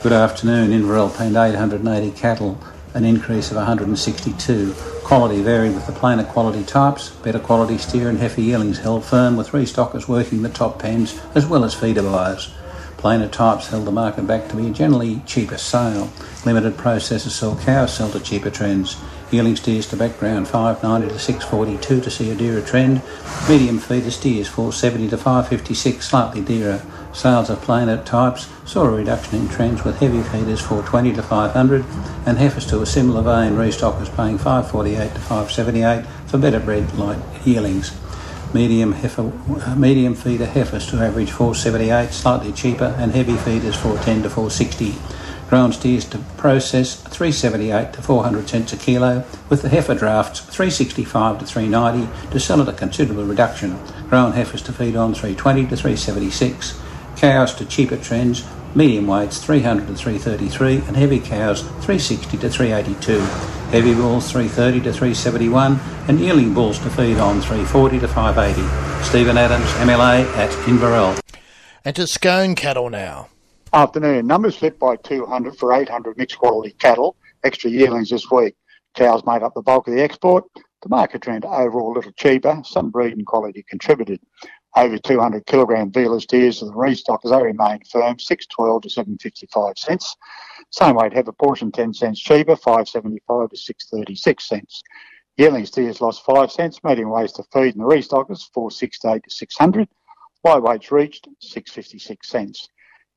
Good afternoon. Inverell penned 880 cattle, an increase of 162. Quality varied, with the plainer quality types, better quality steer and heifer yearlings held firm, with restockers working the top pens as well as feeder buyers. Plainer types held the market back to be a generally cheaper sale. Limited processors sold cows sell to cheaper trends. Yearling steers to background 590 to 642 to see a dearer trend. Medium feeder steers 470 to 556, slightly dearer. Sales of plainer types saw a reduction in trends, with heavy feeders 420 to 500 and heifers to a similar vein, restockers paying 548 to 578 for better bred light yearlings. Medium feeder heifers to average 478, slightly cheaper, and heavy feeders 410 to 460. Grown steers to process 378 to 400 cents a kilo, with the heifer drafts 365 to 390 to sell at a considerable reduction. Grown heifers to feed on 320 to 376. Cows to cheaper trends, medium weights 300 to 333 and heavy cows 360 to 382. Heavy bulls 330 to 371 and yearling bulls to feed on 340 to 580. Stephen Adams, MLA at Inverell. And to Scone Cattle now. afternoon. Numbers slipped by 200 for 800 mixed quality cattle, extra yearlings this week. Cows made up the bulk of the export. The market trend overall a little cheaper. Some breeding quality contributed. Over 200 kilogram vealers steers and the restockers, they remain firm, $6.12 to $7.55. Same weight heifer portion, 10 cents cheaper, $5.75 to $6.36. Yearling steers lost 5 cents, medium weights to feed and the restockers, $4.68 to $6.00. Light weights reached $6.56.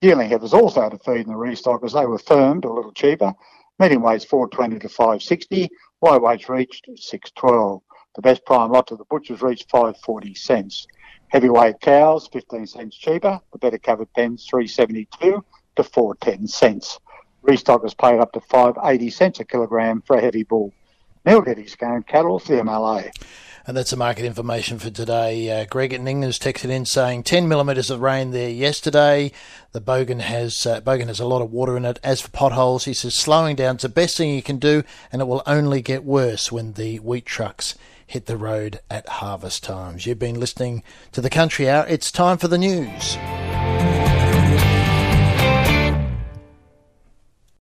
Yearling heifers also to feed and the restockers, they were firmed, a little cheaper. Medium weights $4.20 to $5.60. Light weights reached $6.12. The best prime lot to the butchers reached $5.40. Heavyweight cows 15 cents cheaper. The better covered pens $3.72 to $4.10. Restockers paid up to $5.80 a kilogram for a heavy bull. Now Neil going cattle for the MLA. And that's the market information for today. Greg at Ningham's texted in saying 10 millimetres of rain there yesterday. The Bogan has a lot of water in it. As for potholes, he says slowing down is the best thing you can do, and it will only get worse when the wheat trucks hit the road at harvest times. You've been listening to The Country Hour. It's time for the news.